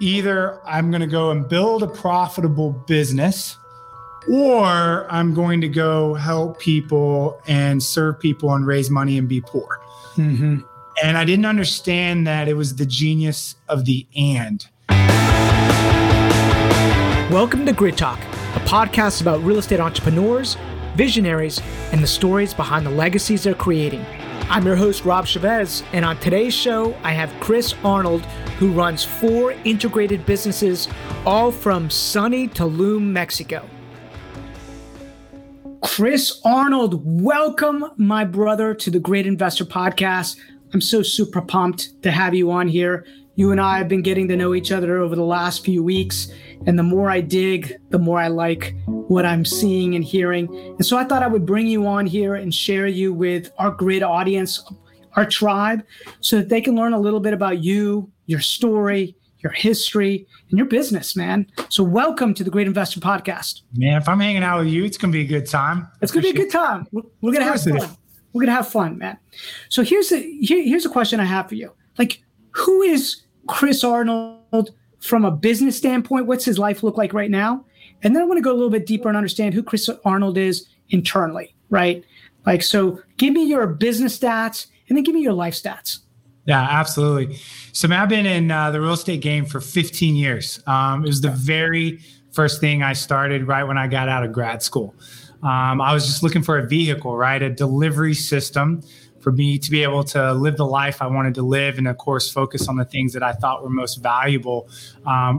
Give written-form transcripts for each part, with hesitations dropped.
either I'm going to go and build a profitable business, or I'm going to go help people and serve people and raise money and be poor. Mm-hmm. And I didn't understand that it was the genius of the and. Welcome to Grid Talk, a podcast about real estate entrepreneurs, visionaries, and the stories behind the legacies they're creating. I'm your host, Rob Chavez, and on today's show, I have Chris Arnold, who runs 4 integrated businesses, all from sunny Tulum, Mexico. Chris Arnold, welcome, my brother, to the Great Investor Podcast. I'm so super pumped to have you on here. You and I have been getting to know each other over the last few weeks, and the more I dig, the more I like what I'm seeing and hearing. And so I thought I would bring you on here and share you with our Grid audience, our tribe, so that they can learn a little bit about you, your story, your history, and your business, man. So welcome to the Great Investor Podcast. Man, if I'm hanging out with you, it's going to be a good time. It's going to be a good time. We're going to have fun. We're going to have fun, man. So here's a question I have for you. Like, who is Chris Arnold from a business standpoint? What's his life look like right now? And then I want to go a little bit deeper and understand who Chris Arnold is internally, right? Like, so give me your business stats and then give me your life stats. Yeah, absolutely. So man, I've been in the real estate game for 15 years. It was the very first thing I started right when I got out of grad school. I was just looking for a vehicle, right? A delivery system for me to be able to live the life I wanted to live and, of course, focus on the things that I thought were most valuable,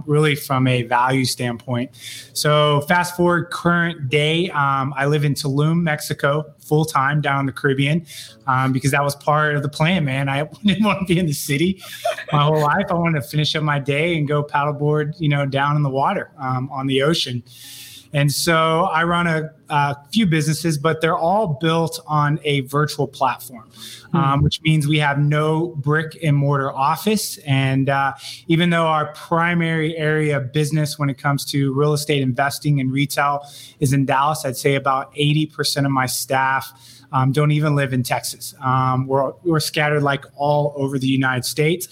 really from a value standpoint. So fast forward current day, I live in Tulum, Mexico, full time down in the Caribbean because that was part of the plan, man. I didn't want to be in the city my whole life. I wanted to finish up my day and go paddleboard, down in the water on the ocean. And so I run a few businesses, but they're all built on a virtual platform, which means we have no brick and mortar office. And even though our primary area of business when it comes to real estate investing and retail is in Dallas, I'd say about 80% of my staff don't even live in Texas. We're scattered like all over the United States.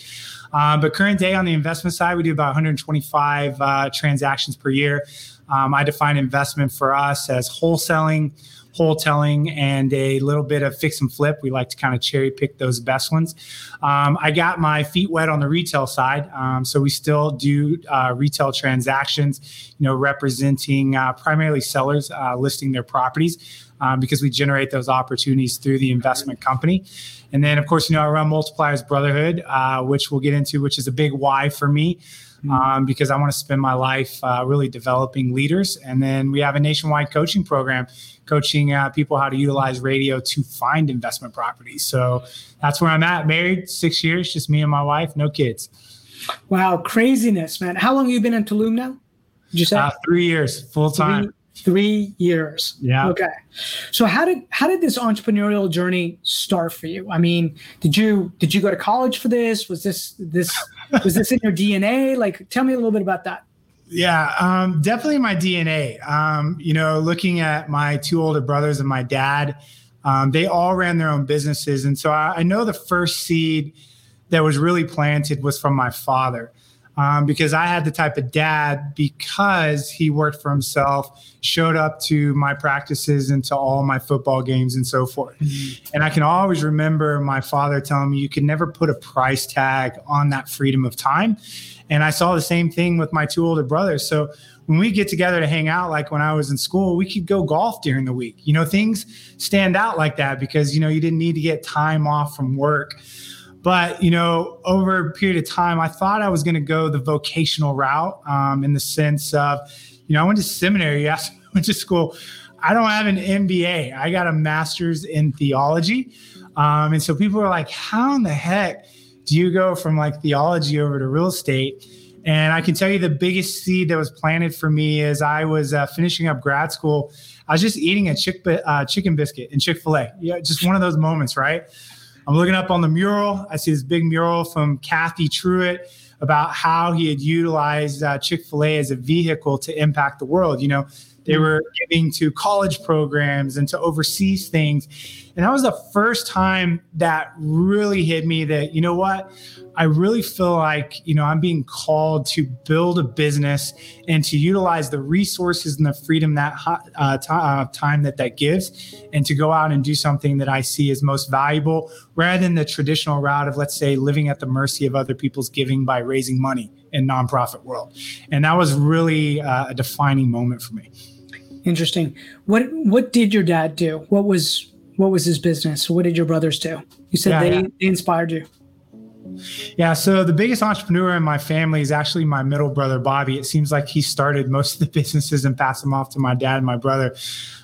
But current day on the investment side, we do about 125 transactions per year. I define investment for us as wholesaling, wholesaling, and a little bit of fix and flip. We like to kind of cherry pick those best ones. I got my feet wet on the retail side. So we still do retail transactions, representing primarily sellers listing their properties because we generate those opportunities through the investment company. And then, of course, I run Multipliers Brotherhood, which we'll get into, which is a big why for me. Because I want to spend my life really developing leaders. And then we have a nationwide coaching program, coaching people how to utilize radio to find investment properties. So that's where I'm at. Married 6 years, just me and my wife, no kids. Wow. Craziness, man. How long have you been in Tulum now? Did you say? 3 years, full time. Three years. Yeah. Okay. So how did this entrepreneurial journey start for you? I mean, did you go to college for this? Was this in your DNA? Like, tell me a little bit about that. Yeah, definitely my DNA. Looking at my 2 older brothers and my dad, they all ran their own businesses, and so I know the first seed that was really planted was from my father. Because I had the type of dad, because he worked for himself, showed up to my practices and to all my football games and so forth. Mm-hmm. And I can always remember my father telling me, you can never put a price tag on that freedom of time. And I saw the same thing with my 2 older brothers. So when we get together to hang out, like when I was in school, we could go golf during the week. Things stand out like that because, you didn't need to get time off from work. But, over a period of time, I thought I was going to go the vocational route in the sense of, I went to seminary. Yes, I went to school. I don't have an MBA. I got a master's in theology. And so people are like, how in the heck do you go from like theology over to real estate? And I can tell you the biggest seed that was planted for me is I was finishing up grad school. I was just eating a chicken biscuit in Chick-fil-A. Yeah, just one of those moments, right? I'm looking up on the mural. I see this big mural from Kathy Truett about how he had utilized Chick-fil-A as a vehicle to impact the world. They were giving to college programs and to overseas things. And that was the first time that really hit me that, you know what, I really feel like, you know, I'm being called to build a business and to utilize the resources and the freedom that time that gives, and to go out and do something that I see as most valuable, rather than the traditional route of, let's say, living at the mercy of other people's giving by raising money in nonprofit world. And that was really a defining moment for me. Interesting. What did your dad do? What was his business? What did your brothers do? You said they inspired you. Yeah. So the biggest entrepreneur in my family is actually my middle brother, Bobby. It seems like he started most of the businesses and passed them off to my dad and my brother.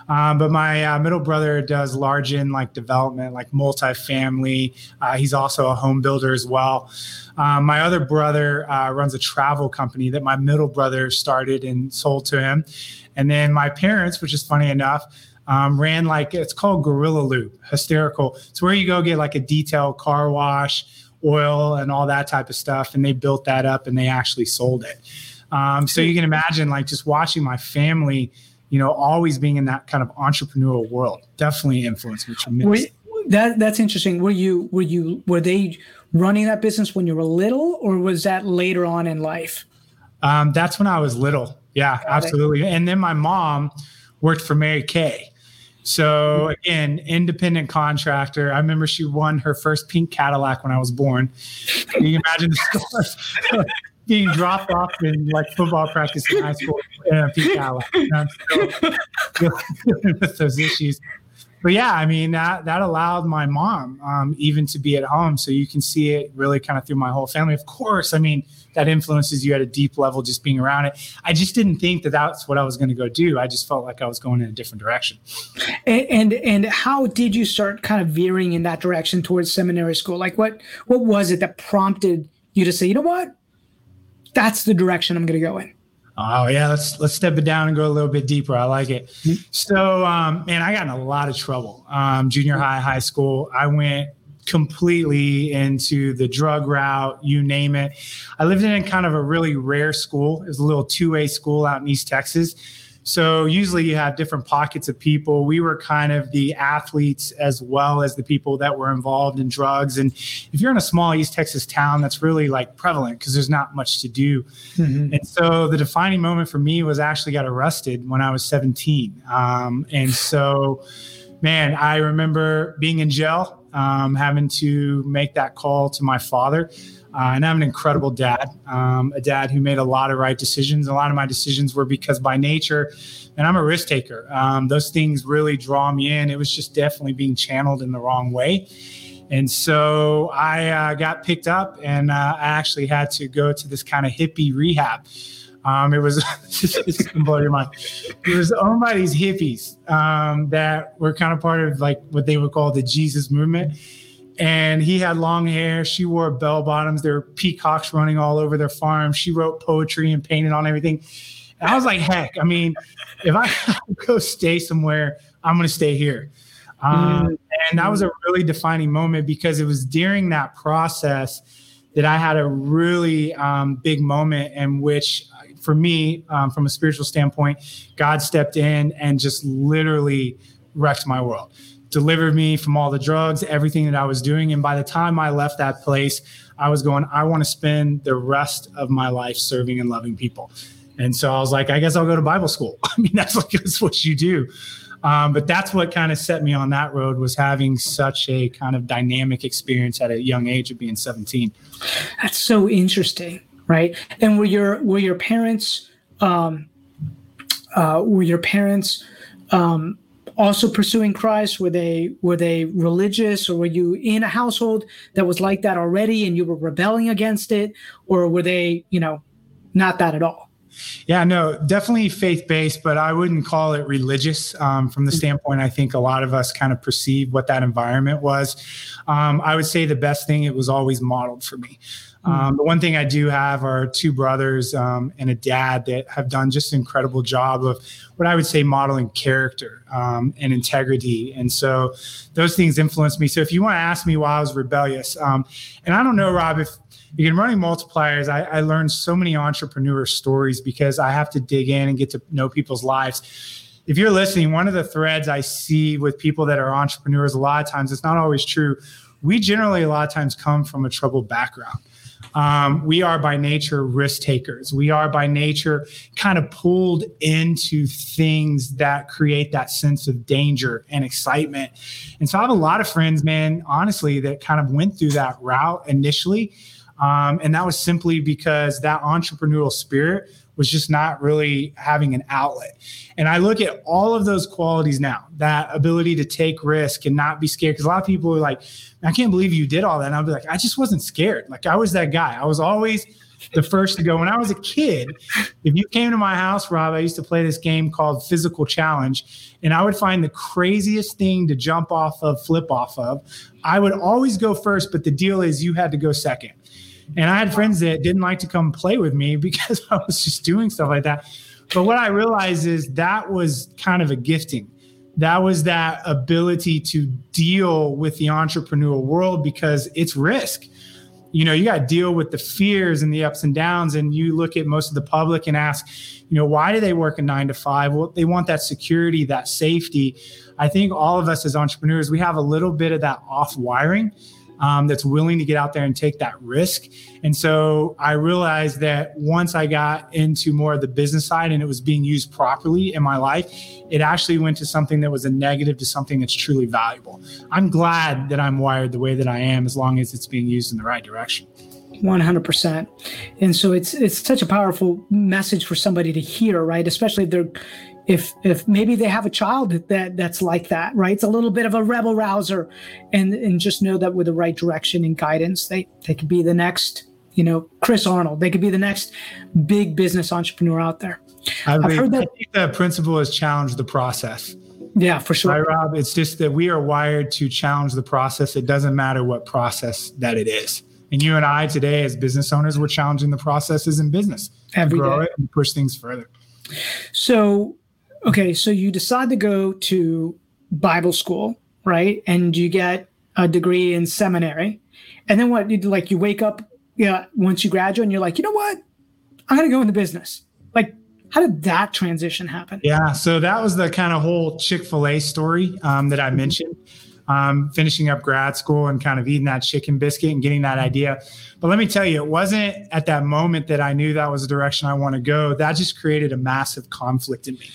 But my middle brother does large in like development, like multifamily. He's also a home builder as well. My other brother runs a travel company that my middle brother started and sold to him. And then my parents, which is funny enough, ran like, it's called Gorilla Loop, hysterical. It's where you go get like a detail car wash, oil and all that type of stuff. And they built that up and they actually sold it. So you can imagine like just watching my family, you know, always being in that kind of entrepreneurial world, definitely influenced me tremendously. That's interesting. Were they running that business when you were little, or was that later on in life? That's when I was little. Yeah, absolutely. And then my mom worked for Mary Kay. So again, independent contractor. I remember she won her first pink Cadillac when I was born. Can you imagine the being dropped off in like football practice in high school in a pink Cadillac? And I'm still dealing with those issues. But yeah, I mean, that allowed my mom even to be at home. So you can see it really kind of through my whole family. Of course, I mean, that influences you at a deep level just being around it. I just didn't think that that's what I was going to go do. I just felt like I was going in a different direction. And how did you start kind of veering in that direction towards seminary school? Like what was it that prompted you to say, you know what, that's the direction I'm going to go in? Oh yeah, let's step it down and go a little bit deeper. I like it. So, man, I got in a lot of trouble. Junior high, high school, I went completely into the drug route, you name it. I lived in kind of a really rare school. It was a little two-way school out in East Texas. So usually you have different pockets of people. We were kind of the athletes as well as the people that were involved in drugs. And if you're in a small East Texas town, that's really like prevalent because there's not much to do. Mm-hmm. And so the defining moment for me was I actually got arrested when I was 17. And so, man, I remember being in jail, having to make that call to my father. And I have an incredible dad, a dad who made a lot of right decisions. A lot of my decisions were because by nature, and I'm a risk taker, those things really draw me in. It was just definitely being channeled in the wrong way. And so I got picked up and I actually had to go to this kind of hippie rehab. It was just gonna blow your mind. It was owned by these hippies that were kind of part of like what they would call the Jesus movement. And he had long hair. She wore bell bottoms. There were peacocks running all over their farm. She wrote poetry and painted on everything. And I was like, heck, I mean, if I go stay somewhere, I'm going to stay here. And that was a really defining moment because it was during that process that I had a really big moment in which, for me, from a spiritual standpoint, God stepped in and just literally wrecked my world. Delivered me from all the drugs, everything that I was doing. And by the time I left that place, I was going, I want to spend the rest of my life serving and loving people. And so I was like, I guess I'll go to Bible school. I mean, that's what you do. But that's what kind of set me on that road, was having such a kind of dynamic experience at a young age of being 17. That's so interesting, right? And were your parents also pursuing Christ? Were they religious, or were you in a household that was like that already and you were rebelling against it? Or were they, you know, not that at all? Yeah, no, definitely faith-based, but I wouldn't call it religious from the standpoint. I think a lot of us kind of perceive what that environment was. I would say the best thing, it was always modeled for me. The one thing I do have are two brothers and a dad that have done just an incredible job of what I would say modeling character and integrity. And so those things influenced me. So if you want to ask me why I was rebellious, and I don't know, Rob, if you can running Multipliers, I learned so many entrepreneur stories because I have to dig in and get to know people's lives. if you're listening, one of the threads I see with people that are entrepreneurs, a lot of times, it's not always true. We generally, a lot of times, come from a troubled background. We are by nature risk takers. We are by nature kind of pulled into things that create that sense of danger and excitement. And so I have a lot of friends, man, honestly, that kind of went through that route initially. And that was simply because that entrepreneurial spirit was just not really having an outlet. And I look at all of those qualities now, that ability to take risk and not be scared. Because a lot of people are like, I can't believe you did all that. And I'll be like, I just wasn't scared. Like, I was that guy. I was always the first to go. When I was a kid, if you came to my house, Rob, I used to play this game called Physical Challenge. And I would find the craziest thing to jump off of, flip off of. I would always go first, but the deal is you had to go second. And I had friends that didn't like to come play with me because I was just doing stuff like that. But what I realized is that was kind of a gifting. That was that ability to deal with the entrepreneurial world because it's risk. You know, you got to deal with the fears and the ups and downs. And you look at most of the public and ask, you know, why do they work a 9 to 5? Well, they want that security, that safety. I think all of us as entrepreneurs, we have a little bit of that off wiring. That's willing to get out there and take that risk. And so I realized that once I got into more of the business side and it was being used properly in my life, it actually went to something that was a negative to something that's truly valuable. I'm glad that I'm wired the way that I am, as long as it's being used in the right direction. 100%. And so it's such a powerful message for somebody to hear, right? Especially if they're if maybe they have a child that's like that, right? It's a little bit of a rebel rouser, and just know that with the right direction and guidance, they could be the next, you know, Chris Arnold. They could be the next big business entrepreneur out there. I've heard that. I think the principle is challenge the process. Yeah, for sure. Right, Rob? It's just that we are wired to challenge the process. It doesn't matter what process that it is. And you and I today as business owners, we're challenging the processes in business. Every grow day. It and push things further. So... okay, so you decide to go to Bible school, right? And you get a degree in seminary. And then what, you wake up, once you graduate and you're like, you know what? I'm going to go into business. Like, how did that transition happen? Yeah, so that was the kind of whole Chick-fil-A story that I mentioned. Finishing up grad school and kind of eating that chicken biscuit and getting that idea. But let me tell you, it wasn't at that moment that I knew that was the direction I want to go. That just created a massive conflict in me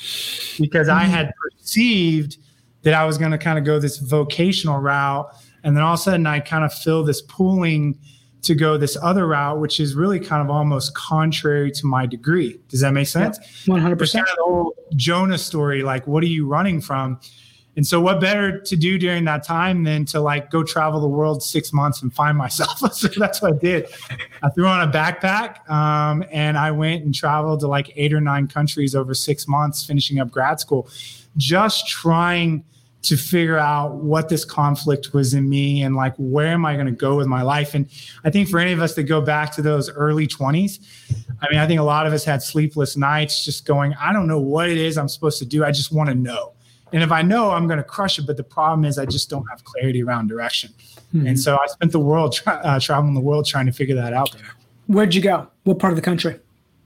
because I had perceived that I was going to kind of go this vocational route. And then all of a sudden I kind of feel this pulling to go this other route, which is really kind of almost contrary to my degree. Does that make sense? Yeah, 100%. It's kind of the old Jonah story, like, what are you running from? And so what better to do during that time than to go travel the world 6 months and find myself. So that's what I did. I threw on a backpack and I went and traveled to 8 or 9 countries over 6 months, finishing up grad school, just trying to figure out what this conflict was in me and where am I going to go with my life? And I think for any of us that go back to those early 20s, I mean, I think a lot of us had sleepless nights just going, I don't know what it is I'm supposed to do. I just want to know. And if I know, I'm going to crush it. But the problem is I just don't have clarity around direction. Mm-hmm. And so I spent the world traveling the world trying to figure that out. Where'd you go? What part of the country?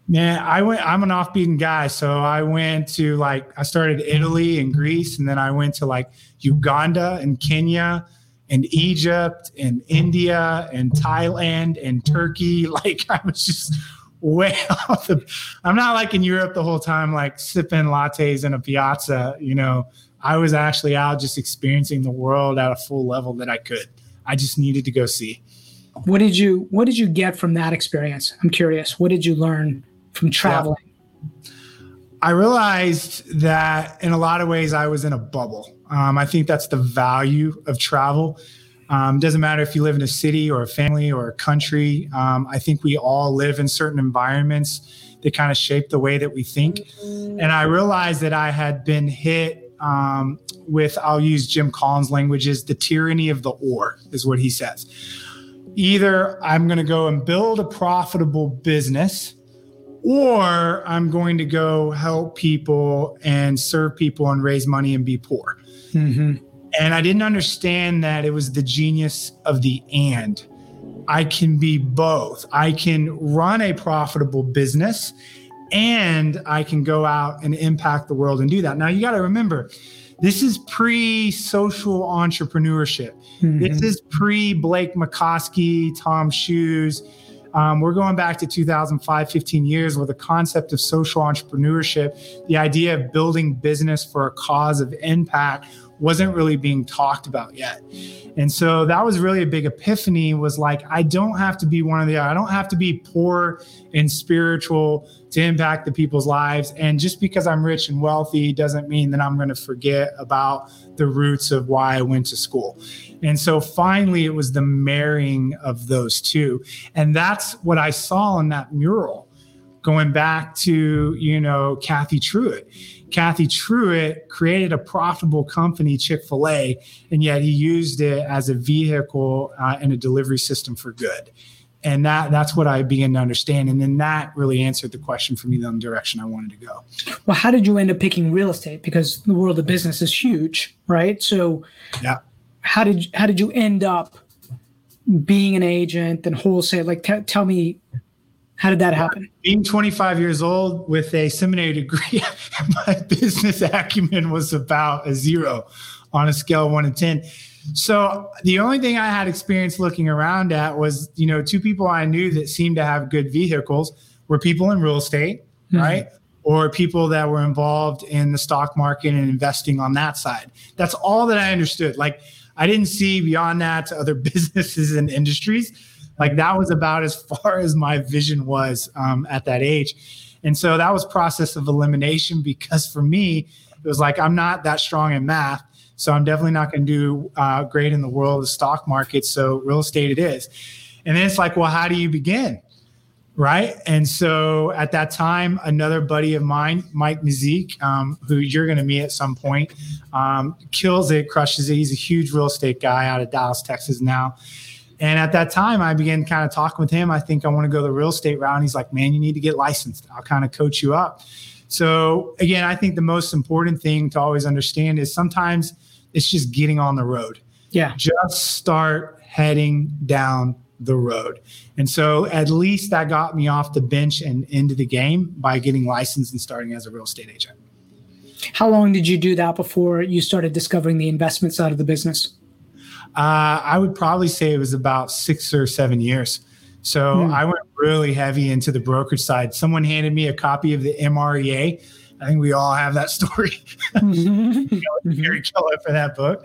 Yeah, I'm an off-beaten guy. So I went to I started Italy and Greece. And then I went to Uganda and Kenya and Egypt and India and Thailand and Turkey. I was just way off the, I'm not in Europe the whole time, sipping lattes in a piazza. You know, I was actually out just experiencing the world at a full level that I could. I just needed to go see. What did you get from that experience? I'm curious. What did you learn from traveling? Yeah. I realized that in a lot of ways I was in a bubble. I think that's the value of travel. Doesn't matter if you live in a city or a family or a country. I think we all live in certain environments that kind of shape the way that we think. And I realized that I had been hit with, I'll use Jim Collins' languages, the tyranny of the or is what he says. Either I'm going to go and build a profitable business, or I'm going to go help people and serve people and raise money and be poor. Mm-hmm. And I didn't understand that it was the genius of the and. I can be both. I can run a profitable business and I can go out and impact the world and do that. Now, you got to remember, this is pre-social entrepreneurship. Mm-hmm. This is pre-Blake McCoskey, Tom Shoes. We're going back to 2005, 15 years, where the concept of social entrepreneurship, the idea of building business for a cause of impact, wasn't really being talked about yet. And so that was really a big epiphany, was like, I don't have to be one of the other. I don't have to be poor and spiritual to impact the people's lives. And just because I'm rich and wealthy doesn't mean that I'm going to forget about the roots of why I went to school. And so finally, it was the marrying of those two. And that's what I saw in that mural, going back to, you know, Kathy Truett. Kathy Truett created a profitable company, Chick-fil-A, and yet he used it as a vehicle and a delivery system for good. And that's what I began to understand. And then that really answered the question for me, the direction I wanted to go. Well, how did you end up picking real estate? Because the world of business is huge, right? So yeah, how did you end up being an agent and wholesale? Like, tell me, how did that happen? Being 25 years old with a seminary degree, my business acumen was about a zero on a scale of 1 to 10. So the only thing I had experience looking around at was, you know, two people I knew that seemed to have good vehicles were people in real estate, mm-hmm. right? Or people that were involved in the stock market and investing on that side. That's all that I understood. Like, I didn't see beyond that to other businesses and industries. Like, that was about as far as my vision was at that age. And so that was process of elimination, because for me, it was like, I'm not that strong in math, so I'm definitely not going to do great in the world of the stock market. So real estate it is. And then it's like, well, how do you begin? Right. And so at that time, another buddy of mine, Mike Mzik, who you're going to meet at some point, kills it, crushes it. He's a huge real estate guy out of Dallas, Texas now. And at that time, I began kind of talking with him. I think I want to go the real estate route. And he's like, man, you need to get licensed. I'll kind of coach you up. So again, I think the most important thing to always understand is sometimes it's just getting on the road. Yeah. Just start heading down the road. And so at least that got me off the bench and into the game by getting licensed and starting as a real estate agent. How long did you do that before you started discovering the investment side of the business? I would probably say it was about 6 or 7 years. So I went really heavy into the brokerage side. Someone handed me a copy of the MREA. I think we all have that story. Mm-hmm. Terry Keller for that book.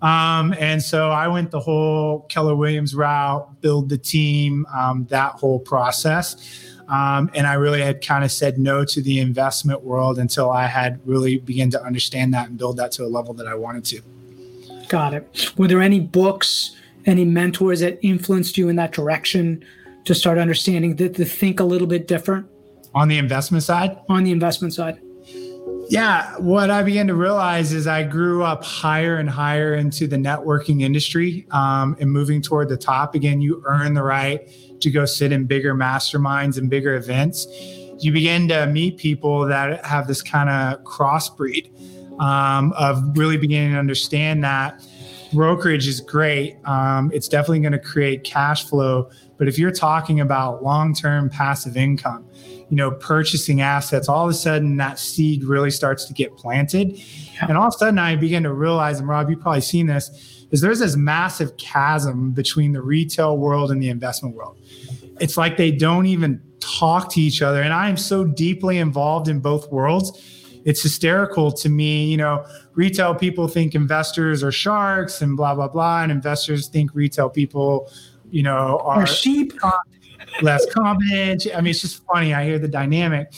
And so I went the whole Keller Williams route, build the team, that whole process. And I really had kind of said no to the investment world until I had really began to understand that and build that to a level that I wanted to. Got it. Were there any books, any mentors that influenced you in that direction to start understanding that, to think a little bit different? On the investment side? On the investment side. Yeah. What I began to realize is I grew up higher and higher into the networking industry and moving toward the top. Again, you earn the right to go sit in bigger masterminds and bigger events. You begin to meet people that have this kind of crossbreed. Of really beginning to understand that brokerage is great. It's definitely going to create cash flow. But if you're talking about long-term passive income, you know, purchasing assets, all of a sudden that seed really starts to get planted. Yeah. And all of a sudden I began to realize, and Rob, you've probably seen this, is there's this massive chasm between the retail world and the investment world. It's like they don't even talk to each other. And I am so deeply involved in both worlds. It's hysterical to me, you know, retail people think investors are sharks and blah, blah, blah. And investors think retail people, you know, are sheep, less common. I mean, it's just funny. I hear the dynamic.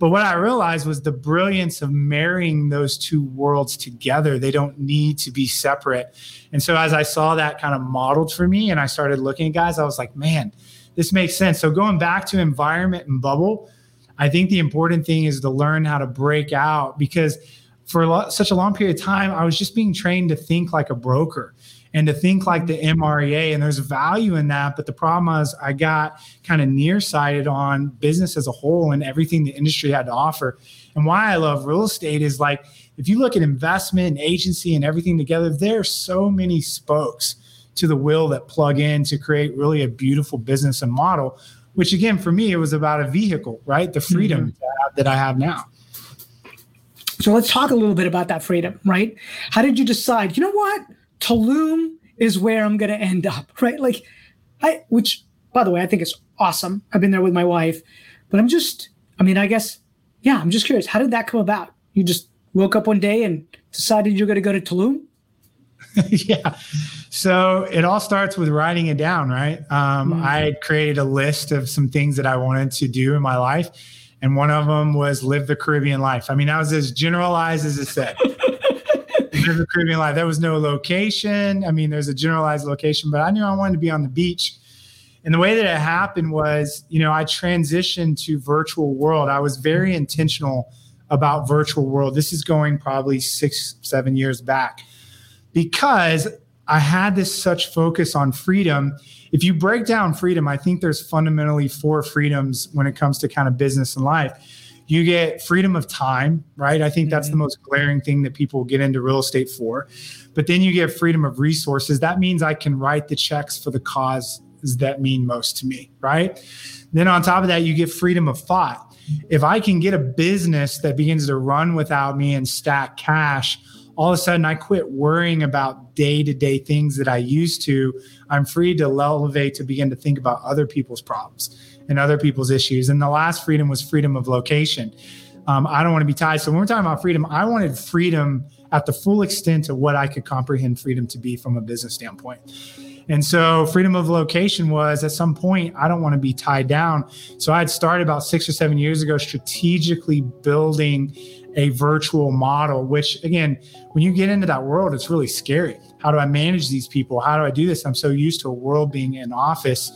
But what I realized was the brilliance of marrying those two worlds together. They don't need to be separate. And so as I saw that kind of modeled for me and I started looking at guys, I was like, man, this makes sense. So going back to environment and bubble, I think the important thing is to learn how to break out, because for such a long period of time, I was just being trained to think like a broker and to think like the MREA. And there's value in that. But the problem is I got kind of nearsighted on business as a whole and everything the industry had to offer. And why I love real estate is, like, if you look at investment and agency and everything together, there are so many spokes to the wheel that plug in to create really a beautiful business and model. which again, for me, it was about a vehicle, right? The freedom that I have now. So let's talk a little bit about that freedom, right? How did you decide, you know what? Tulum is where I'm going to end up, right? Like which by the way, I think it's awesome. I've been there with my wife, but I'm just curious. How did that come about? You just woke up one day and decided you're going to go to Tulum? Yeah. So it all starts with writing it down, right? I had created a list of some things that I wanted to do in my life. And one of them was live the Caribbean life. I mean, I was as generalized as it said. Live the Caribbean life. There was no location. I mean, there's a generalized location, but I knew I wanted to be on the beach. And the way that it happened was, I transitioned to virtual world. I was very intentional about virtual world. This is going probably 6-7 years back, because I had this such focus on freedom. If you break down freedom, I think there's fundamentally 4 freedoms when it comes to kind of business and life. You get freedom of time, right? I think that's the most glaring thing that people get into real estate for. But then you get freedom of resources. That means I can write the checks for the cause that mean most to me, right? Then on top of that, you get freedom of thought. If I can get a business that begins to run without me and stack cash, all of a sudden I quit worrying about day-to-day things that I used to. I'm free to elevate to begin to think about other people's problems and other people's issues. And the last freedom was freedom of location. I don't want to be tied. So when we're talking about freedom, I wanted freedom at the full extent of what I could comprehend freedom to be from a business standpoint. And so freedom of location was, at some point, I don't want to be tied down. So I had started about 6 or 7 years ago strategically building a virtual model, which again, when you get into that world, it's really scary. How do I manage these people? How do I do this? I'm so used to a world being in office.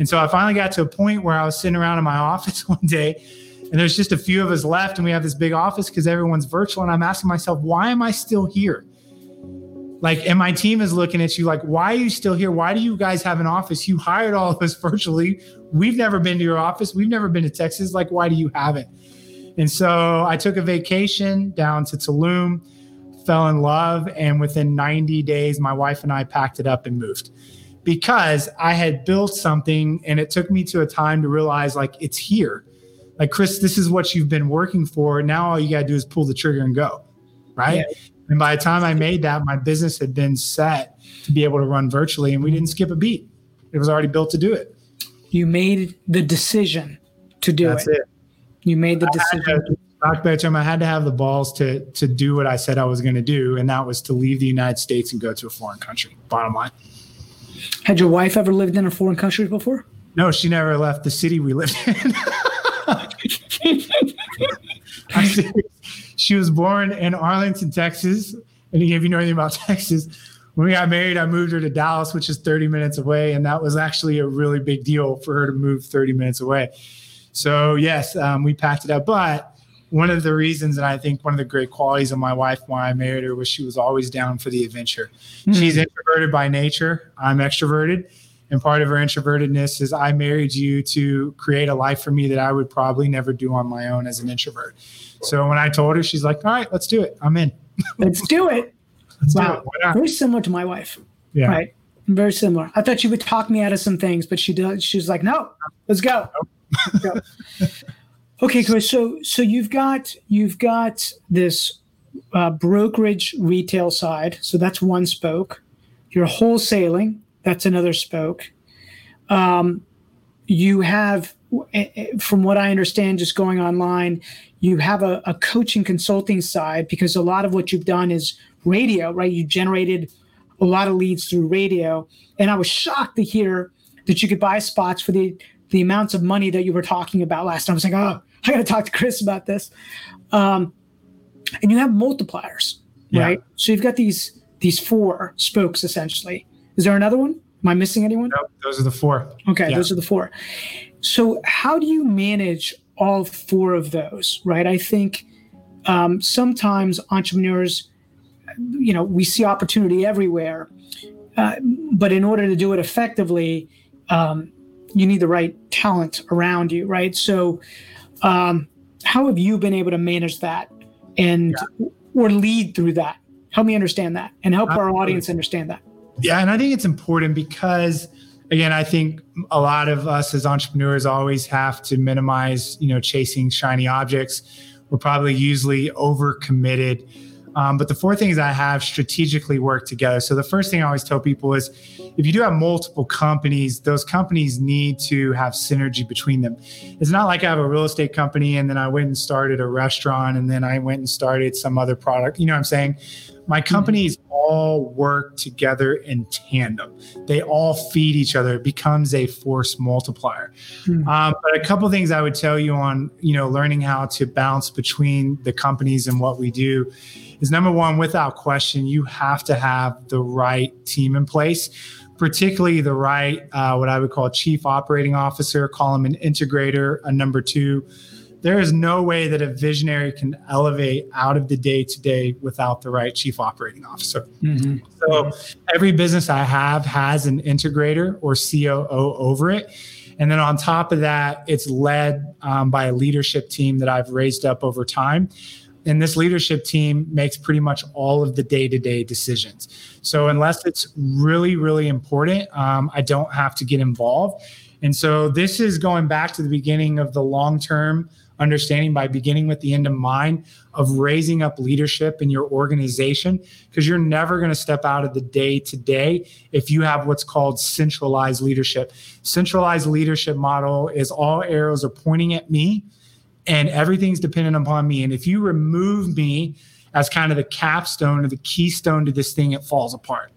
And so I finally got to a point where I was sitting around in my office one day, and there's just a few of us left, and we have this big office because everyone's virtual. And I'm asking myself, why am I still here? And my team is looking at you like, why are you still here? Why do you guys have an office? You hired all of us virtually. We've never been to your office. We've never been to Texas. Why do you have it? And so I took a vacation down to Tulum, fell in love. And within 90 days, my wife and I packed it up and moved, because I had built something, and it took me to a time to realize it's here. Chris, this is what you've been working for. Now all you got to do is pull the trigger and go, right? Yeah. And by the time I made that, my business had been set to be able to run virtually, and we didn't skip a beat. It was already built to do it. You made the decision to do it. That's it. You made the decision. I had to have the balls to do what I said I was going to do, and that was to leave the United States and go to a foreign country, bottom line. Had your wife ever lived in a foreign country before? No, she never left the city we lived in. She was born in Arlington, Texas. And if you know anything about Texas, when we got married, I moved her to Dallas, which is 30 minutes away. And that was actually a really big deal for her to move 30 minutes away. So yes, we packed it up. But one of the reasons, and I think one of the great qualities of my wife why I married her, was she was always down for the adventure. Mm-hmm. She's introverted by nature. I'm extroverted. And part of her introvertedness is, I married you to create a life for me that I would probably never do on my own as an introvert. So when I told her, she's like, all right, let's do it. I'm in. Let's do it. Wow. Very similar to my wife. Yeah. Right. Very similar. I thought she would talk me out of some things, but she's like, no, let's go. Let's go. Okay, Chris. So you've got this brokerage retail side. So that's one spoke. You're wholesaling. That's another spoke. You have, from what I understand, just going online, you have a coaching consulting side, because a lot of what you've done is radio, right? You generated a lot of leads through radio. And I was shocked to hear that you could buy spots for the amounts of money that you were talking about last time. I was like, oh, I got to talk to Chris about this. And you have multipliers, right? So you've got these 4 spokes, essentially. Is there another one? Am I missing anyone? No, those are the 4. Okay, Those are the 4. So how do you manage all 4 of those, right? I think sometimes entrepreneurs, we see opportunity everywhere, but in order to do it effectively, you need the right talent around you, right? So how have you been able to manage that or lead through that? Help me understand that, and help our audience understand that. Yeah, and I think it's important because again, I think a lot of us as entrepreneurs always have to minimize, chasing shiny objects. We're probably usually overcommitted. But the four things I have strategically work together. So the first thing I always tell people is if you do have multiple companies, those companies need to have synergy between them. It's not like I have a real estate company and then I went and started a restaurant and then I went and started some other product. You know what I'm saying? My companies all work together in tandem. They all feed each other. It becomes a force multiplier. But a couple of things I would tell you on, learning how to bounce between the companies and what we do is number one, without question, you have to have the right team in place, particularly the right, what I would call chief operating officer, call him an integrator, a number two. There is no way that a visionary can elevate out of the day-to-day without the right chief operating officer. So every business I have has an integrator or COO over it. And then on top of that, it's led by a leadership team that I've raised up over time. And this leadership team makes pretty much all of the day-to-day decisions. So unless it's really, really important, I don't have to get involved. And so this is going back to the beginning of the long-term understanding by beginning with the end in mind of raising up leadership in your organization, because you're never going to step out of the day-to-day if you have what's called centralized leadership. Centralized leadership model is all arrows are pointing at me and everything's dependent upon me. And if you remove me as kind of the capstone or the keystone to this thing, it falls apart.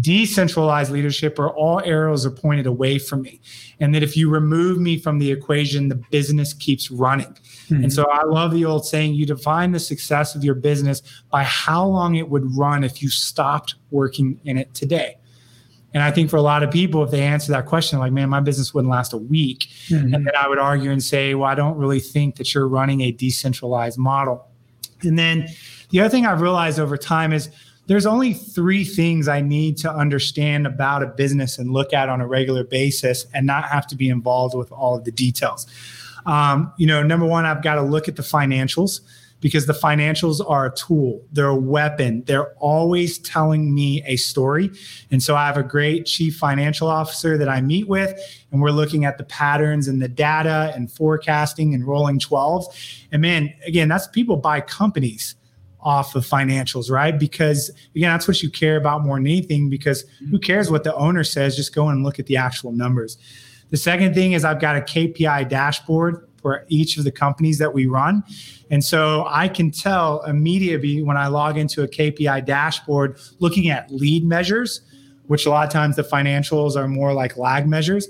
Decentralized leadership or all arrows are pointed away from me. And that if you remove me from the equation, the business keeps running. And so I love the old saying, you define the success of your business by how long it would run if you stopped working in it today. And I think for a lot of people, if they answer that question, like, man, my business wouldn't last a week. And then I would argue and say, well, I don't really think that you're running a decentralized model. And then the other thing I've realized over time is there's only three things I need to understand about a business and look at on a regular basis and not have to be involved with all of the details. Number one, I've got to look at the financials because the financials are a tool. They're a weapon. They're always telling me a story. And so I have a great chief financial officer that I meet with, and we're looking at the patterns and the data and forecasting and rolling 12s. And man, again, that's people buy companies off of financials, right? Because again, that's what you care about more than anything, because who cares what the owner says? Just go and look at the actual numbers. The second thing is I've got a KPI dashboard for each of the companies that we run. And so I can tell immediately when I log into a KPI dashboard, looking at lead measures, which a lot of times the financials are more like lag measures,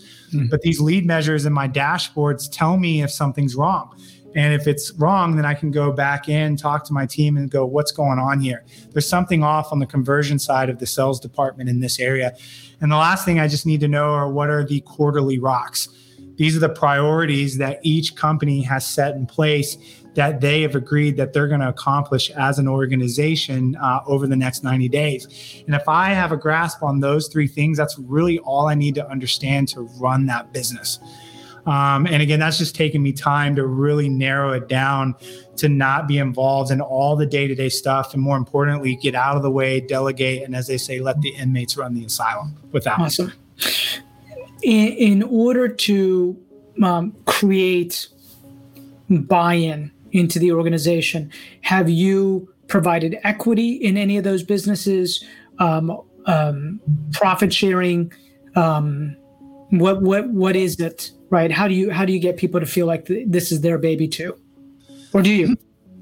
but these lead measures in my dashboards tell me if something's wrong. And if it's wrong, then I can go back in, talk to my team and go, what's going on here? There's something off on the conversion side of the sales department in this area. And the last thing I just need to know are what are the quarterly rocks? These are the priorities that each company has set in place that they have agreed that they're going to accomplish as an organization over the next 90 days. And if I have a grasp on those three things, that's really all I need to understand to run that business. And again, that's just taken me time to really narrow it down to not be involved in all the day-to-day stuff. And more importantly, get out of the way, delegate, and as they say, let the inmates run the asylum without. Awesome. In order to create buy-in into the organization, have you provided equity in any of those businesses, profit sharing? What is it? Right? How do you get people to feel like this is their baby too? Or do you?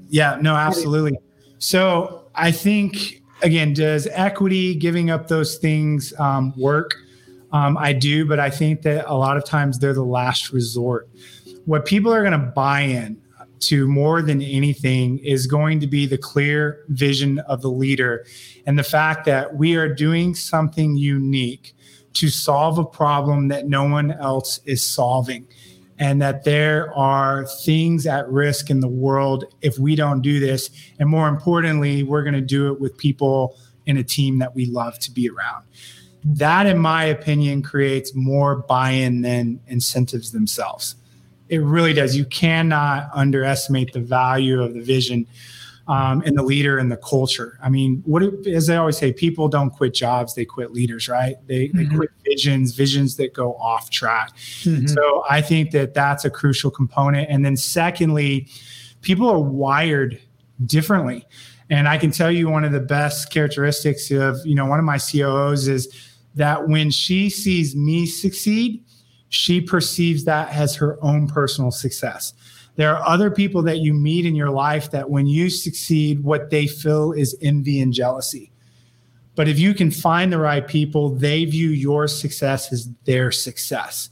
Yeah, no, absolutely. So I think, again, does equity, giving up those things work? I do, but I think that a lot of times they're the last resort. What people are going to buy in to more than anything is going to be the clear vision of the leader and the fact that we are doing something unique to solve a problem that no one else is solving, and that there are things at risk in the world if we don't do this. And more importantly, we're going to do it with people in a team that we love to be around. That, in my opinion, creates more buy-in than incentives themselves. It really does. You cannot underestimate the value of the vision. and the leader and the culture. I mean, as they always say, people don't quit jobs, they quit leaders, right? They quit visions that go off track. Mm-hmm. So I think that that's a crucial component. And then secondly, people are wired differently. And I can tell you one of the best characteristics of, one of my COOs is that when she sees me succeed, she perceives that as her own personal success. There are other people that you meet in your life that when you succeed, what they feel is envy and jealousy. But if you can find the right people, they view your success as their success.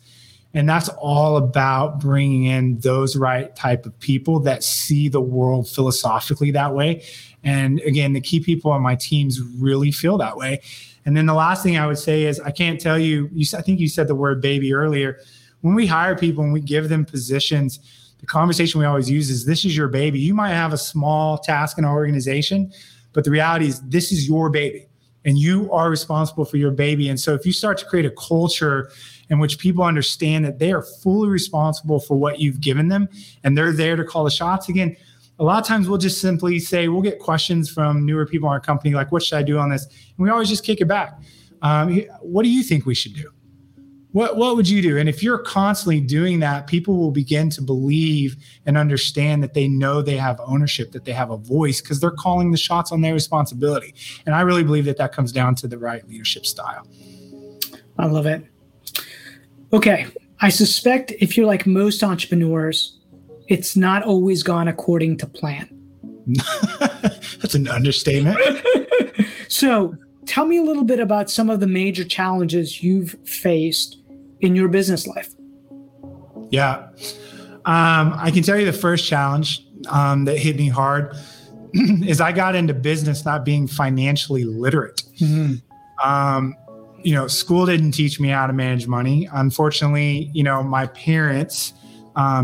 And that's all about bringing in those right type of people that see the world philosophically that way. And again, the key people on my teams really feel that way. And then the last thing I would say is, I can't tell you, I think you said the word baby earlier. When we hire people and we give them positions, the conversation we always use is, this is your baby. You might have a small task in our organization, but the reality is this is your baby. And you are responsible for your baby. And so if you start to create a culture in which people understand that they are fully responsible for what you've given them, and they're there to call the shots, again, a lot of times we'll just simply say, we'll get questions from newer people in our company, like, what should I do on this? And we always just kick it back. What do you think we should do? What would you do? And if you're constantly doing that, people will begin to believe and understand that they know they have ownership, that they have a voice, because they're calling the shots on their responsibility. And I really believe that that comes down to the right leadership style. I love it. Okay. I suspect if you're like most entrepreneurs, it's not always gone according to plan. That's an understatement. So tell me a little bit about some of the major challenges you've faced in your business life. Yeah. I can tell you the first challenge that hit me hard is I got into business not being financially literate. Mm-hmm. School didn't teach me how to manage money. Unfortunately, my parents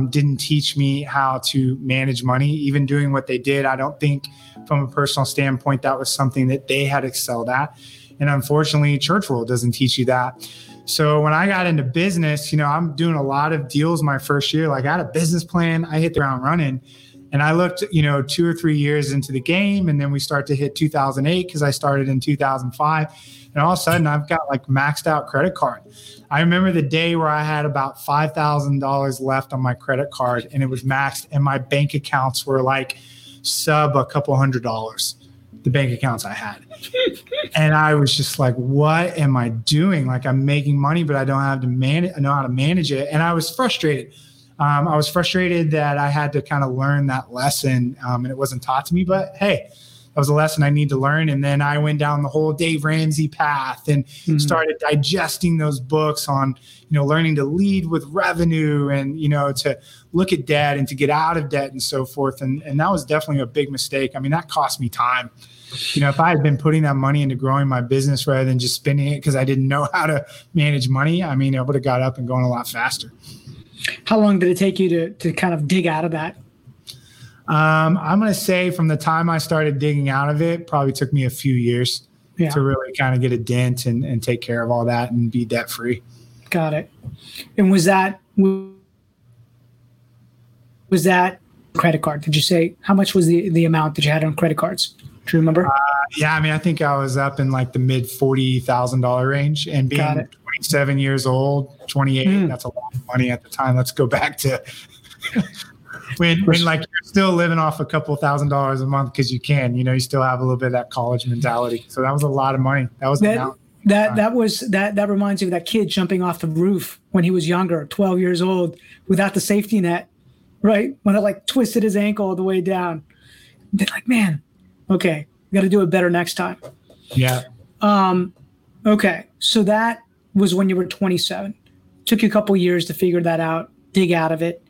didn't teach me how to manage money. Even doing what they did, I don't think from a personal standpoint, that was something that they had excelled at. And unfortunately, church world doesn't teach you that. So when I got into business, I'm doing a lot of deals my first year. Like, I had a business plan, I hit the ground running. And I looked, 2 or 3 years into the game, and then we start to hit 2008 because I started in 2005. And all of a sudden, I've got like maxed out credit card. I remember the day where I had about $5,000 left on my credit card, and it was maxed, and my bank accounts were like sub a couple $100, the bank accounts I had. And I was just like, what am I doing? Like, I'm making money, but I don't have to know how to manage it. And I was frustrated. I was frustrated that I had to kind of learn that lesson, and it wasn't taught to me, but hey, that was a lesson I need to learn. And then I went down the whole Dave Ramsey path and started digesting those books on, learning to lead with revenue and, to look at debt and to get out of debt and so forth. And that was definitely a big mistake. I mean, that cost me time. If I had been putting that money into growing my business rather than just spending it because I didn't know how to manage money, I mean, I would have got up and gone a lot faster. How long did it take you to kind of dig out of that? I'm going to say from the time I started digging out of it, probably took me a few years to really kind of get a dent and take care of all that and be debt free. Got it. And was that credit card? Did you say how much was the amount that you had on credit cards? Do you remember? I think I was up in like the mid $40,000 range, and being 27 years old, 28, that's a lot of money at the time. Let's go back to when like you're still living off a couple $1,000s a month because you can, you still have a little bit of that college mentality. So that was a lot of money. That was that reminds me of that kid jumping off the roof when he was younger, 12 years old, without the safety net, right? When it like twisted his ankle all the way down. They're like, man, okay, got to do it better next time. Yeah. Okay. So that was when you were 27. Took you a couple years to figure that out, dig out of it.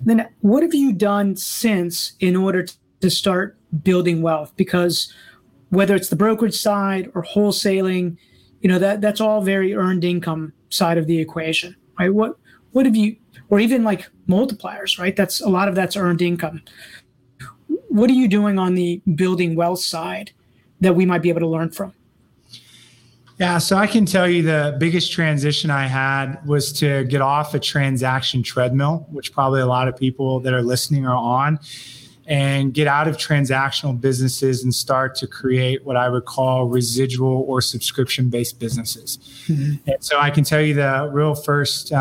And then what have you done since in order to start building wealth? Because whether it's the brokerage side or wholesaling, that's all very earned income side of the equation, right? What have you, or even like multipliers, right? That's a lot of that's earned income. What are you doing on the building wealth side that we might be able to learn from? Yeah, so I can tell you the biggest transition I had was to get off a transaction treadmill, which probably a lot of people that are listening are on. and get out of transactional businesses and start to create what I would call residual or subscription-based businesses. Mm-hmm. And so I can tell you the real first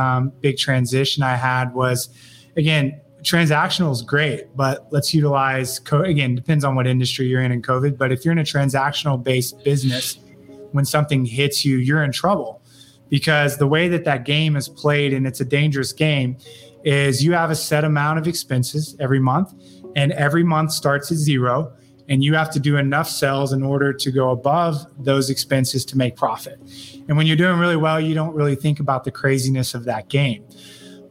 big transition I had was, again, transactional is great, but let's utilize, again, depends on what industry you're in COVID, but if you're in a transactional-based business, when something hits you, you're in trouble because the way that that game is played, and it's a dangerous game, is you have a set amount of expenses every month, and every month starts at zero, and you have to do enough sales in order to go above those expenses to make profit. And when you're doing really well, you don't really think about the craziness of that game.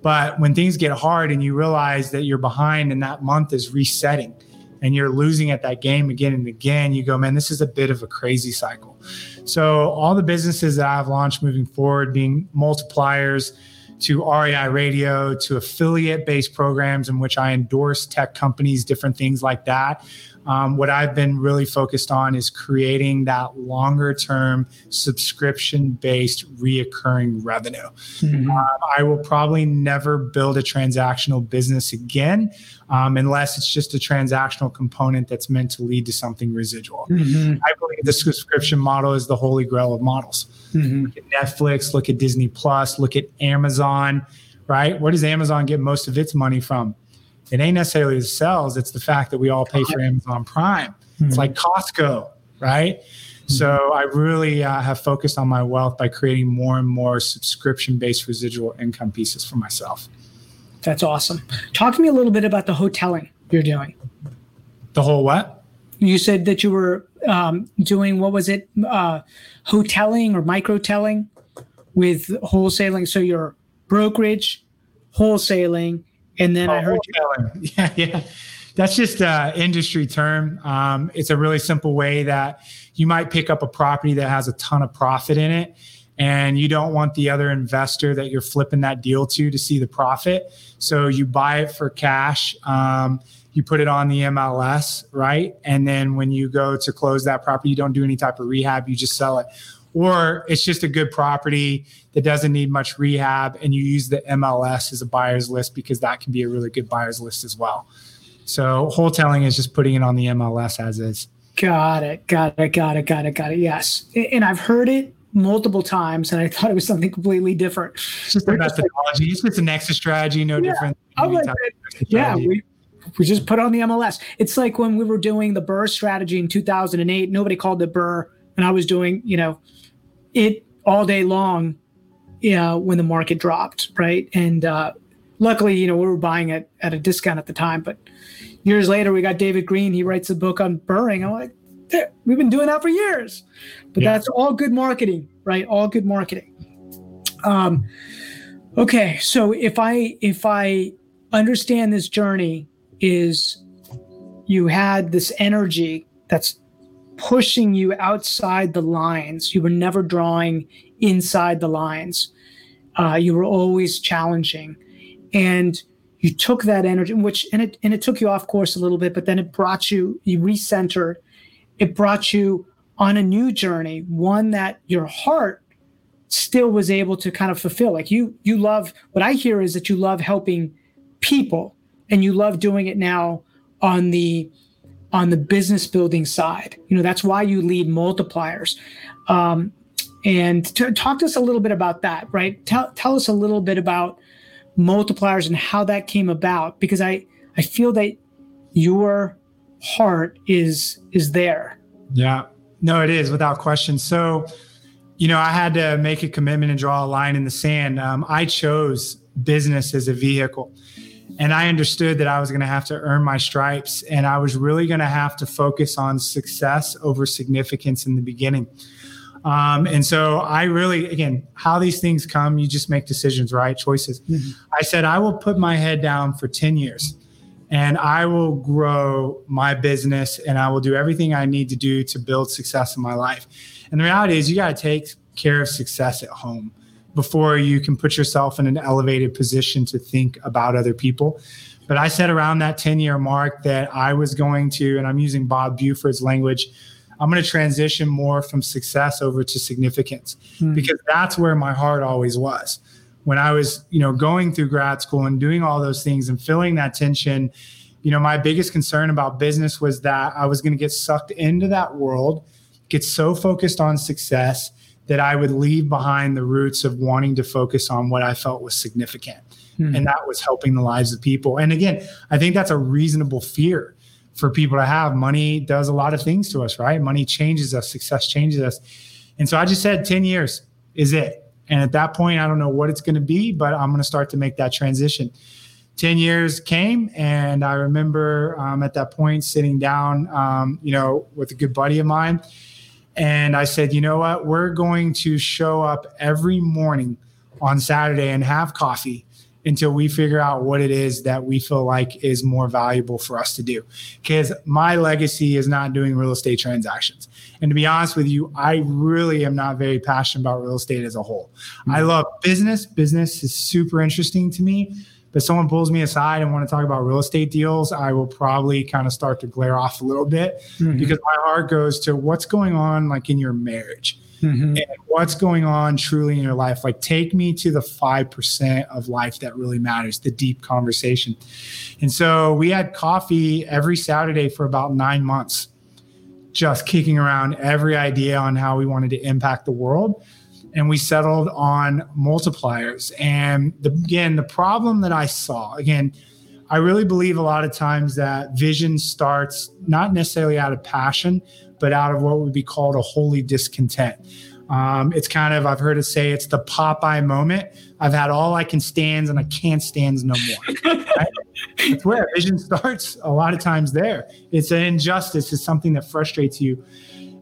But when things get hard and you realize that you're behind and that month is resetting and you're losing at that game again and again, you go, man, this is a bit of a crazy cycle. So all the businesses that I've launched moving forward, being multipliers, to REI radio, to affiliate-based programs in which I endorse tech companies, different things like that. What I've been really focused on is creating that longer-term subscription-based reoccurring revenue. Mm-hmm. I will probably never build a transactional business again, unless it's just a transactional component that's meant to lead to something residual. Mm-hmm. I believe the subscription model is the holy grail of models. Mm-hmm. Look at Netflix, look at Disney Plus, look at Amazon, right? Where does Amazon get most of its money from? It ain't necessarily the sales. It's the fact that we all pay for Amazon Prime. Mm-hmm. It's like Costco, right? Mm-hmm. So I really have focused on my wealth by creating more and more subscription-based residual income pieces for myself. That's awesome. Talk to me a little bit about the hoteling you're doing. The whole what? You said that you were doing, what was it? Hoteling or microtelling with wholesaling. So your brokerage, wholesaling, and then I heard you. Yeah. That's just an industry term. It's a really simple way that you might pick up a property that has a ton of profit in it, and you don't want the other investor that you're flipping that deal to see the profit. So you buy it for cash. You put it on the MLS, right? And then when you go to close that property, you don't do any type of rehab. You just sell it. Or it's just a good property that doesn't need much rehab, and you use the MLS as a buyer's list because that can be a really good buyer's list as well. So wholesaling is just putting it on the MLS as is. Got it. Yes. And I've heard it multiple times, and I thought it was something completely different. It's just a methodology. It's just an exit strategy, no different. We just put on the MLS. It's like when we were doing the BRRRR strategy in 2008, nobody called it BRRRR. And I was doing, it all day long, when the market dropped, right? And luckily, we were buying it at a discount at the time. But years later, we got David Green. He writes a book on BRRRRing. I'm like, we've been doing that for years. But yeah, that's all good marketing, right? All good marketing. Okay, so if I understand this journey is you had this energy that's pushing you outside the lines. You were never drawing inside the lines. You were always challenging, and you took that energy, and it took you off course a little bit, but then it brought you, you recentered. It brought you on a new journey, one that your heart still was able to kind of fulfill. Like you love, what I hear is that you love helping people, and you love doing it now on the business building side. That's why you lead multipliers. And talk to us a little bit about that, right? Tell us a little bit about multipliers and how that came about, because I feel that your heart is there. Yeah, no, it is without question. So, I had to make a commitment and draw a line in the sand. I chose business as a vehicle. And I understood that I was going to have to earn my stripes, and I was really going to have to focus on success over significance in the beginning. And so I really, again, how these things come, you just make decisions, right? Choices. Mm-hmm. I said, I will put my head down for 10 years and I will grow my business, and I will do everything I need to do to build success in my life. And the reality is you got to take care of success at home before you can put yourself in an elevated position to think about other people. But I said around that 10-year mark that I was going to, and I'm using Bob Buford's language, I'm going to transition more from success over to significance, because that's where my heart always was. When I was, going through grad school and doing all those things and feeling that tension, you know, my biggest concern about business was that I was going to get sucked into that world, get so focused on success that I would leave behind the roots of wanting to focus on what I felt was significant. Mm-hmm. And that was helping the lives of people. And again, I think that's a reasonable fear for people to have. Money does a lot of things to us, right? Money changes us, success changes us. And so I just said 10 years is it. And at that point, I don't know what it's going to be, but I'm going to start to make that transition. 10 years came, and I remember at that point sitting down, you know, with a good buddy of mine. And I said, you know what, we're going to show up every morning on Saturday and have coffee until we figure out what it is that we feel like is more valuable for us to do. Because my legacy is not doing real estate transactions. And to be honest with you, I really am not very passionate about real estate as a whole. Mm-hmm. I love business. Business is super interesting to me. But someone pulls me aside and want to talk about real estate deals, I will probably kind of start to glare off a little bit, mm-hmm. because my heart goes to what's going on like in your marriage, mm-hmm. and what's going on truly in your life. Like, take me to the 5% of life that really matters, the deep conversation. And so we had coffee every Saturday for about 9 months, just kicking around every idea on how we wanted to impact the world. And we settled on multipliers. And the problem that I saw, again, I really believe a lot of times that vision starts not necessarily out of passion, but out of what would be called a holy discontent. It's kind of, I've heard it say, it's the Popeye moment. I've had all I can stands and I can't stands no more. Right? That's where vision starts a lot of times there. It's an injustice. It's something that frustrates you.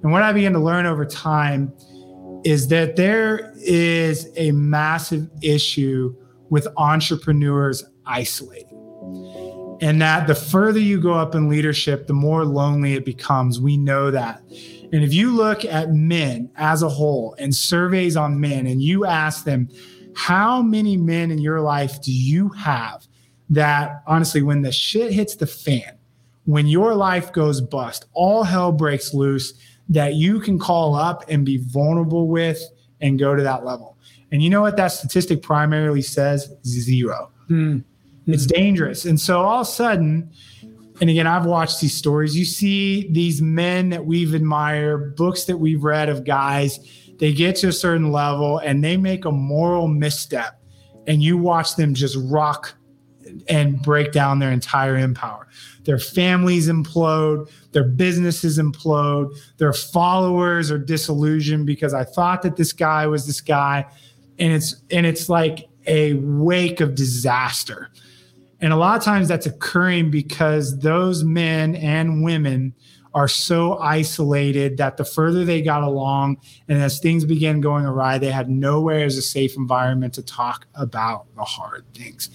And what I began to learn over time is that there is a massive issue with entrepreneurs isolating. And that the further you go up in leadership, the more lonely it becomes. We know that. And if you look at men as a whole and surveys on men, and you ask them, how many men in your life do you have that, honestly, when the shit hits the fan, when your life goes bust, all hell breaks loose, that you can call up and be vulnerable with and go to that level? And you know what that statistic primarily says? Zero. Mm. It's dangerous. And so all of a sudden, and again, I've watched these stories, you see these men that we've admired, books that we've read of guys, they get to a certain level and they make a moral misstep, and you watch them just rock and break down their entire empire. Their families implode, their businesses implode, their followers are disillusioned because I thought that this guy was this guy. And it's like a wake of disaster. And a lot of times that's occurring because those men and women are so isolated that the further they got along and as things began going awry, they had nowhere as a safe environment to talk about the hard things.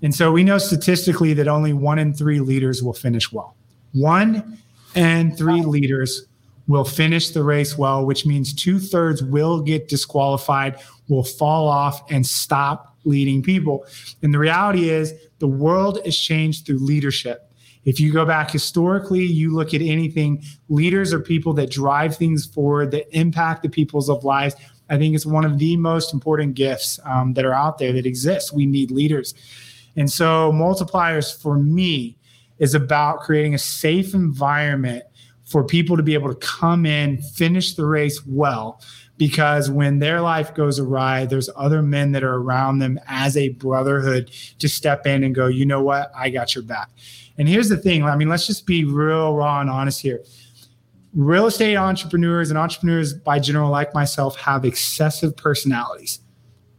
And so we know statistically that only 1 in 3 leaders will finish well. 1 in 3 leaders will finish the race well, which means 2/3 will get disqualified, will fall off, and stop leading people. And the reality is the world is changed through leadership. If you go back historically, you look at anything, leaders are people that drive things forward, that impact the people's of lives. I think it's one of the most important gifts that are out there that exists. We need leaders. And so multipliers for me is about creating a safe environment for people to be able to come in, finish the race well, because when their life goes awry, there's other men that are around them as a brotherhood to step in and go, you know what, I got your back. And here's the thing. I mean, let's just be real raw and honest here. Real estate entrepreneurs and entrepreneurs by general like myself have excessive personalities.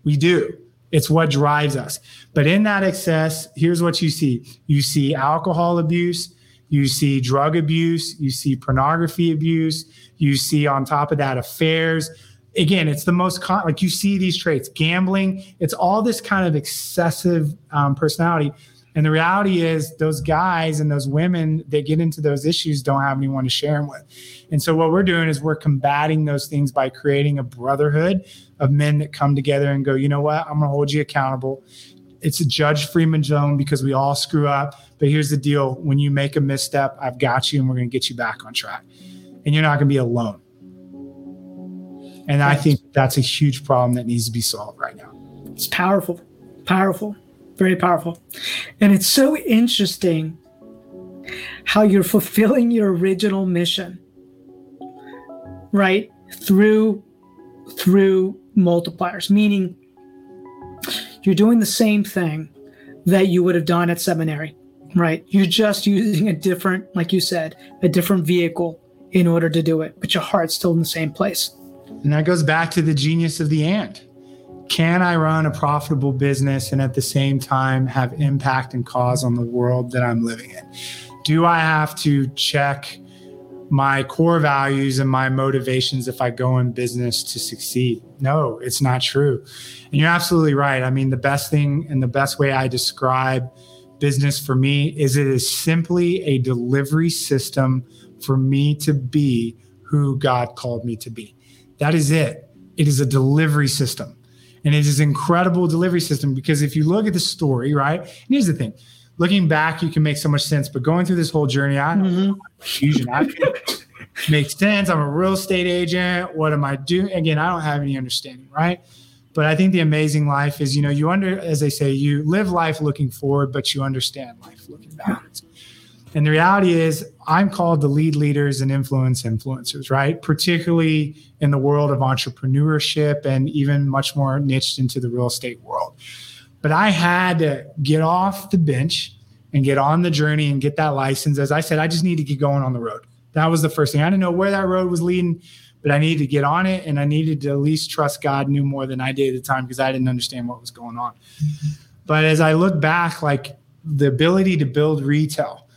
We do. It's what drives us. But in that excess, here's what you see. You see alcohol abuse, you see drug abuse, you see pornography abuse, you see on top of that affairs. Again, it's the most, like you see these traits, gambling, it's all this kind of excessive personality. And the reality is those guys and those women that get into those issues don't have anyone to share them with. And so what we're doing is we're combating those things by creating a brotherhood of men that come together and go, you know what, I'm going to hold you accountable. It's a Judge Freeman zone because we all screw up. But here's the deal. When you make a misstep, I've got you and we're going to get you back on track. And you're not going to be alone. And I think that's a huge problem that needs to be solved right now. It's powerful, very powerful. And it's so interesting how you're fulfilling your original mission, right? Through multipliers, meaning you're doing the same thing that you would have done at seminary, right? You're just using a different, like you said, a different vehicle in order to do it, but your heart's still in the same place. And that goes back to the genius of the and. Can I run a profitable business and at the same time have impact and cause on the world that I'm living in? Do I have to check my core values and my motivations if I go in business to succeed? No, it's not true. And you're absolutely right. I mean, the best thing and the best way I describe business for me is it is simply a delivery system for me to be who God called me to be. That is it. It is a delivery system. And it is an incredible delivery system because if you look at the story, right? And here's the thing. Looking back, you can make so much sense, but going through this whole journey, I don't know confusion. Makes sense. I'm a real estate agent. What am I doing? Again, I don't have any understanding, right? But I think the amazing life is, you know, as they say, you live life looking forward, but you understand life looking backwards. And the reality is I'm called to lead leaders and influence influencers, right? Particularly in the world of entrepreneurship and even much more niched into the real estate world. But I had to get off the bench and get on the journey and get that license. As I said, I just need to get going on the road. That was the first thing. I didn't know where that road was leading, but I needed to get on it. And I needed to at least trust God knew more than I did at the time because I didn't understand what was going on. But as I look back, like the ability to build retail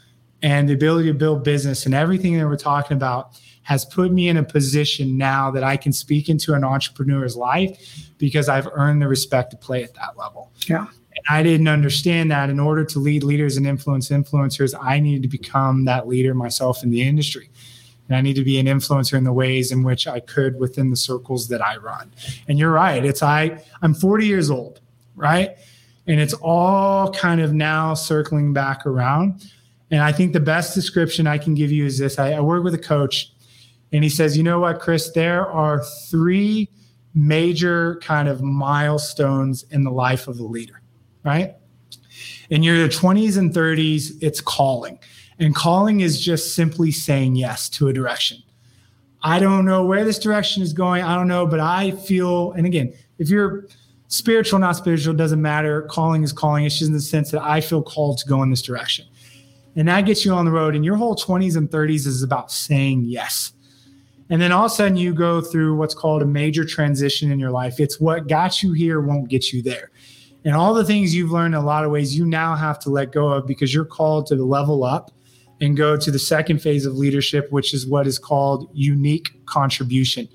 and the ability to build business and everything that we're talking about has put me in a position now that I can speak into an entrepreneur's life because I've earned the respect to play at that level. Yeah. And I didn't understand that in order to lead leaders and influence influencers, I needed to become that leader myself in the industry. And I need to be an influencer in the ways in which I could within the circles that I run. And you're right. I'm 40 years old, right? And it's all kind of now circling back around. And I think the best description I can give you is this. I work with a coach and he says, you know what, Chris, there are three major kind of milestones in the life of a leader, right? In your 20s and 30s, it's calling. And calling is just simply saying yes to a direction. I don't know where this direction is going. I don't know, but I feel, and again, if you're spiritual, not spiritual, it doesn't matter. Calling is calling. It's just in the sense that I feel called to go in this direction. And that gets you on the road. And your whole 20s and 30s is about saying yes. And then all of a sudden you go through what's called a major transition in your life. It's what got you here won't get you there. And all the things you've learned in a lot of ways, you now have to let go of because you're called to level up and go to the second phase of leadership, which is what is called unique contribution.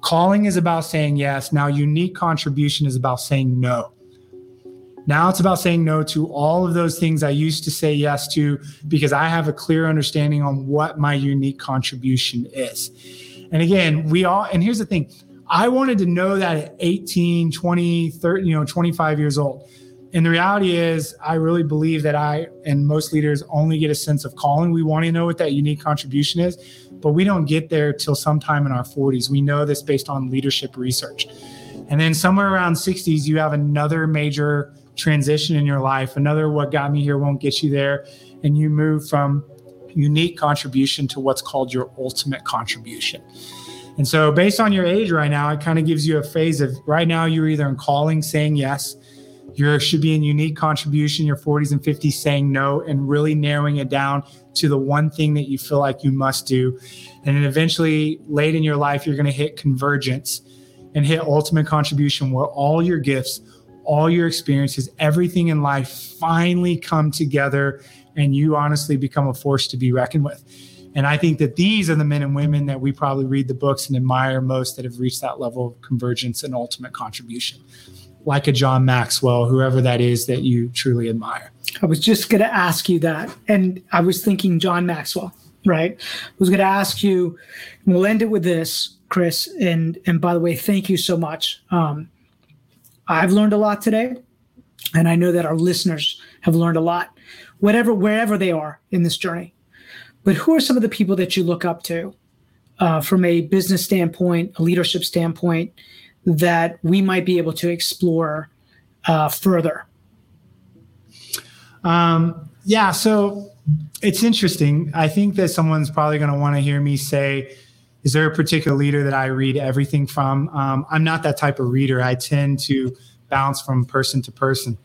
Calling is about saying yes. Now, unique contribution is about saying no. Now it's about saying no to all of those things I used to say yes to because I have a clear understanding on what my unique contribution is. And again, and here's the thing, I wanted to know that at 18, 20, 30, 25 years old. And the reality is I really believe that I and most leaders only get a sense of calling. We want to know what that unique contribution is, but we don't get there till sometime in our 40s. We know this based on leadership research. And then somewhere around 60s, you have another major transition in your life, another what got me here won't get you there. And you move from unique contribution to what's called your ultimate contribution. And so based on your age right now, it kind of gives you a phase of right now, you're either in calling, saying yes, you should be in unique contribution, your 40s and 50s saying no, and really narrowing it down to the one thing that you feel like you must do. And then eventually late in your life, you're going to hit convergence and hit ultimate contribution where all your gifts, all your experiences, everything in life finally come together and you honestly become a force to be reckoned with. And I think that these are the men and women that we probably read the books and admire most that have reached that level of convergence and ultimate contribution, like a John Maxwell, whoever that is that you truly admire. I was just going to ask you that. And I was thinking John Maxwell, right? I was going to ask you, we'll end it with this, Chris. And by the way, thank you so much. I've learned a lot today, and I know that our listeners have learned a lot, wherever they are in this journey. But who are some of the people that you look up to from a business standpoint, a leadership standpoint, that we might be able to explore further? Yeah, so it's interesting. I think that someone's probably going to want to hear me say, is there a particular leader that I read everything from? I'm not that type of reader. I tend to bounce from person to person.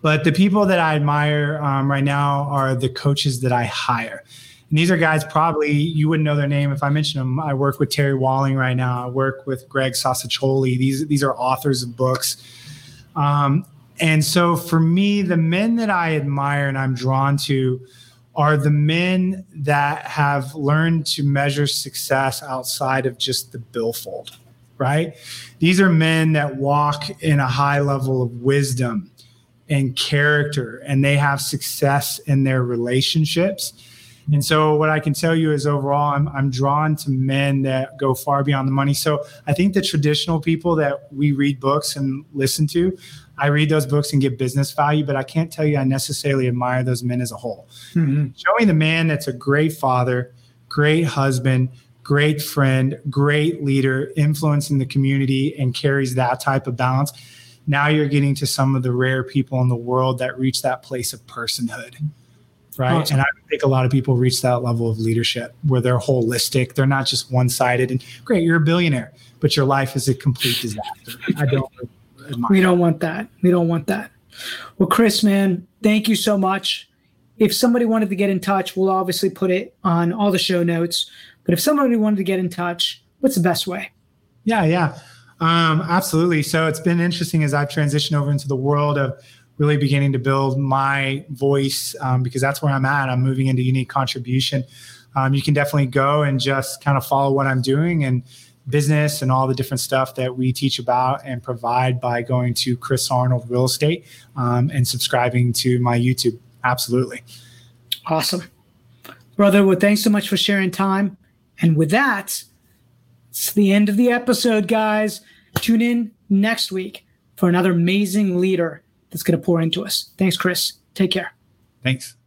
But the people that I admire right now are the coaches that I hire. And these are guys probably, you wouldn't know their name if I mentioned them. I work with Terry Walling right now. I work with Greg Sauscioli. These are authors of books. And so for me, the men that I admire and I'm drawn to are the men that have learned to measure success outside of just the billfold, right? These are men that walk in a high level of wisdom and character, and they have success in their relationships. And so what I can tell you is overall, I'm drawn to men that go far beyond the money. So I think the traditional people that we read books and listen to, I read those books and get business value, but I can't tell you I necessarily admire those men as a whole. Mm-hmm. Show me the man that's a great father, great husband, great friend, great leader, influencing the community and carries that type of balance. Now you're getting to some of the rare people in the world that reach that place of personhood. Right. Awesome. And I think a lot of people reach that level of leadership where they're holistic. They're not just one-sided and great, you're a billionaire, but your life is a complete disaster. We don't want that. We don't want that. Well, Chris, man, thank you so much. If somebody wanted to get in touch, we'll obviously put it on all the show notes, but if somebody wanted to get in touch, what's the best way? Yeah. Absolutely. So it's been interesting as I've transitioned over into the world of really beginning to build my voice because that's where I'm at. I'm moving into unique contribution. You can definitely go and just kind of follow what I'm doing and business and all the different stuff that we teach about and provide by going to Chris Arnold Real Estate and subscribing to my YouTube. Absolutely. Awesome. Brother, well, thanks so much for sharing time. And with that, it's the end of the episode, guys. Tune in next week for another amazing leader that's going to pour into us. Thanks, Chris. Take care. Thanks.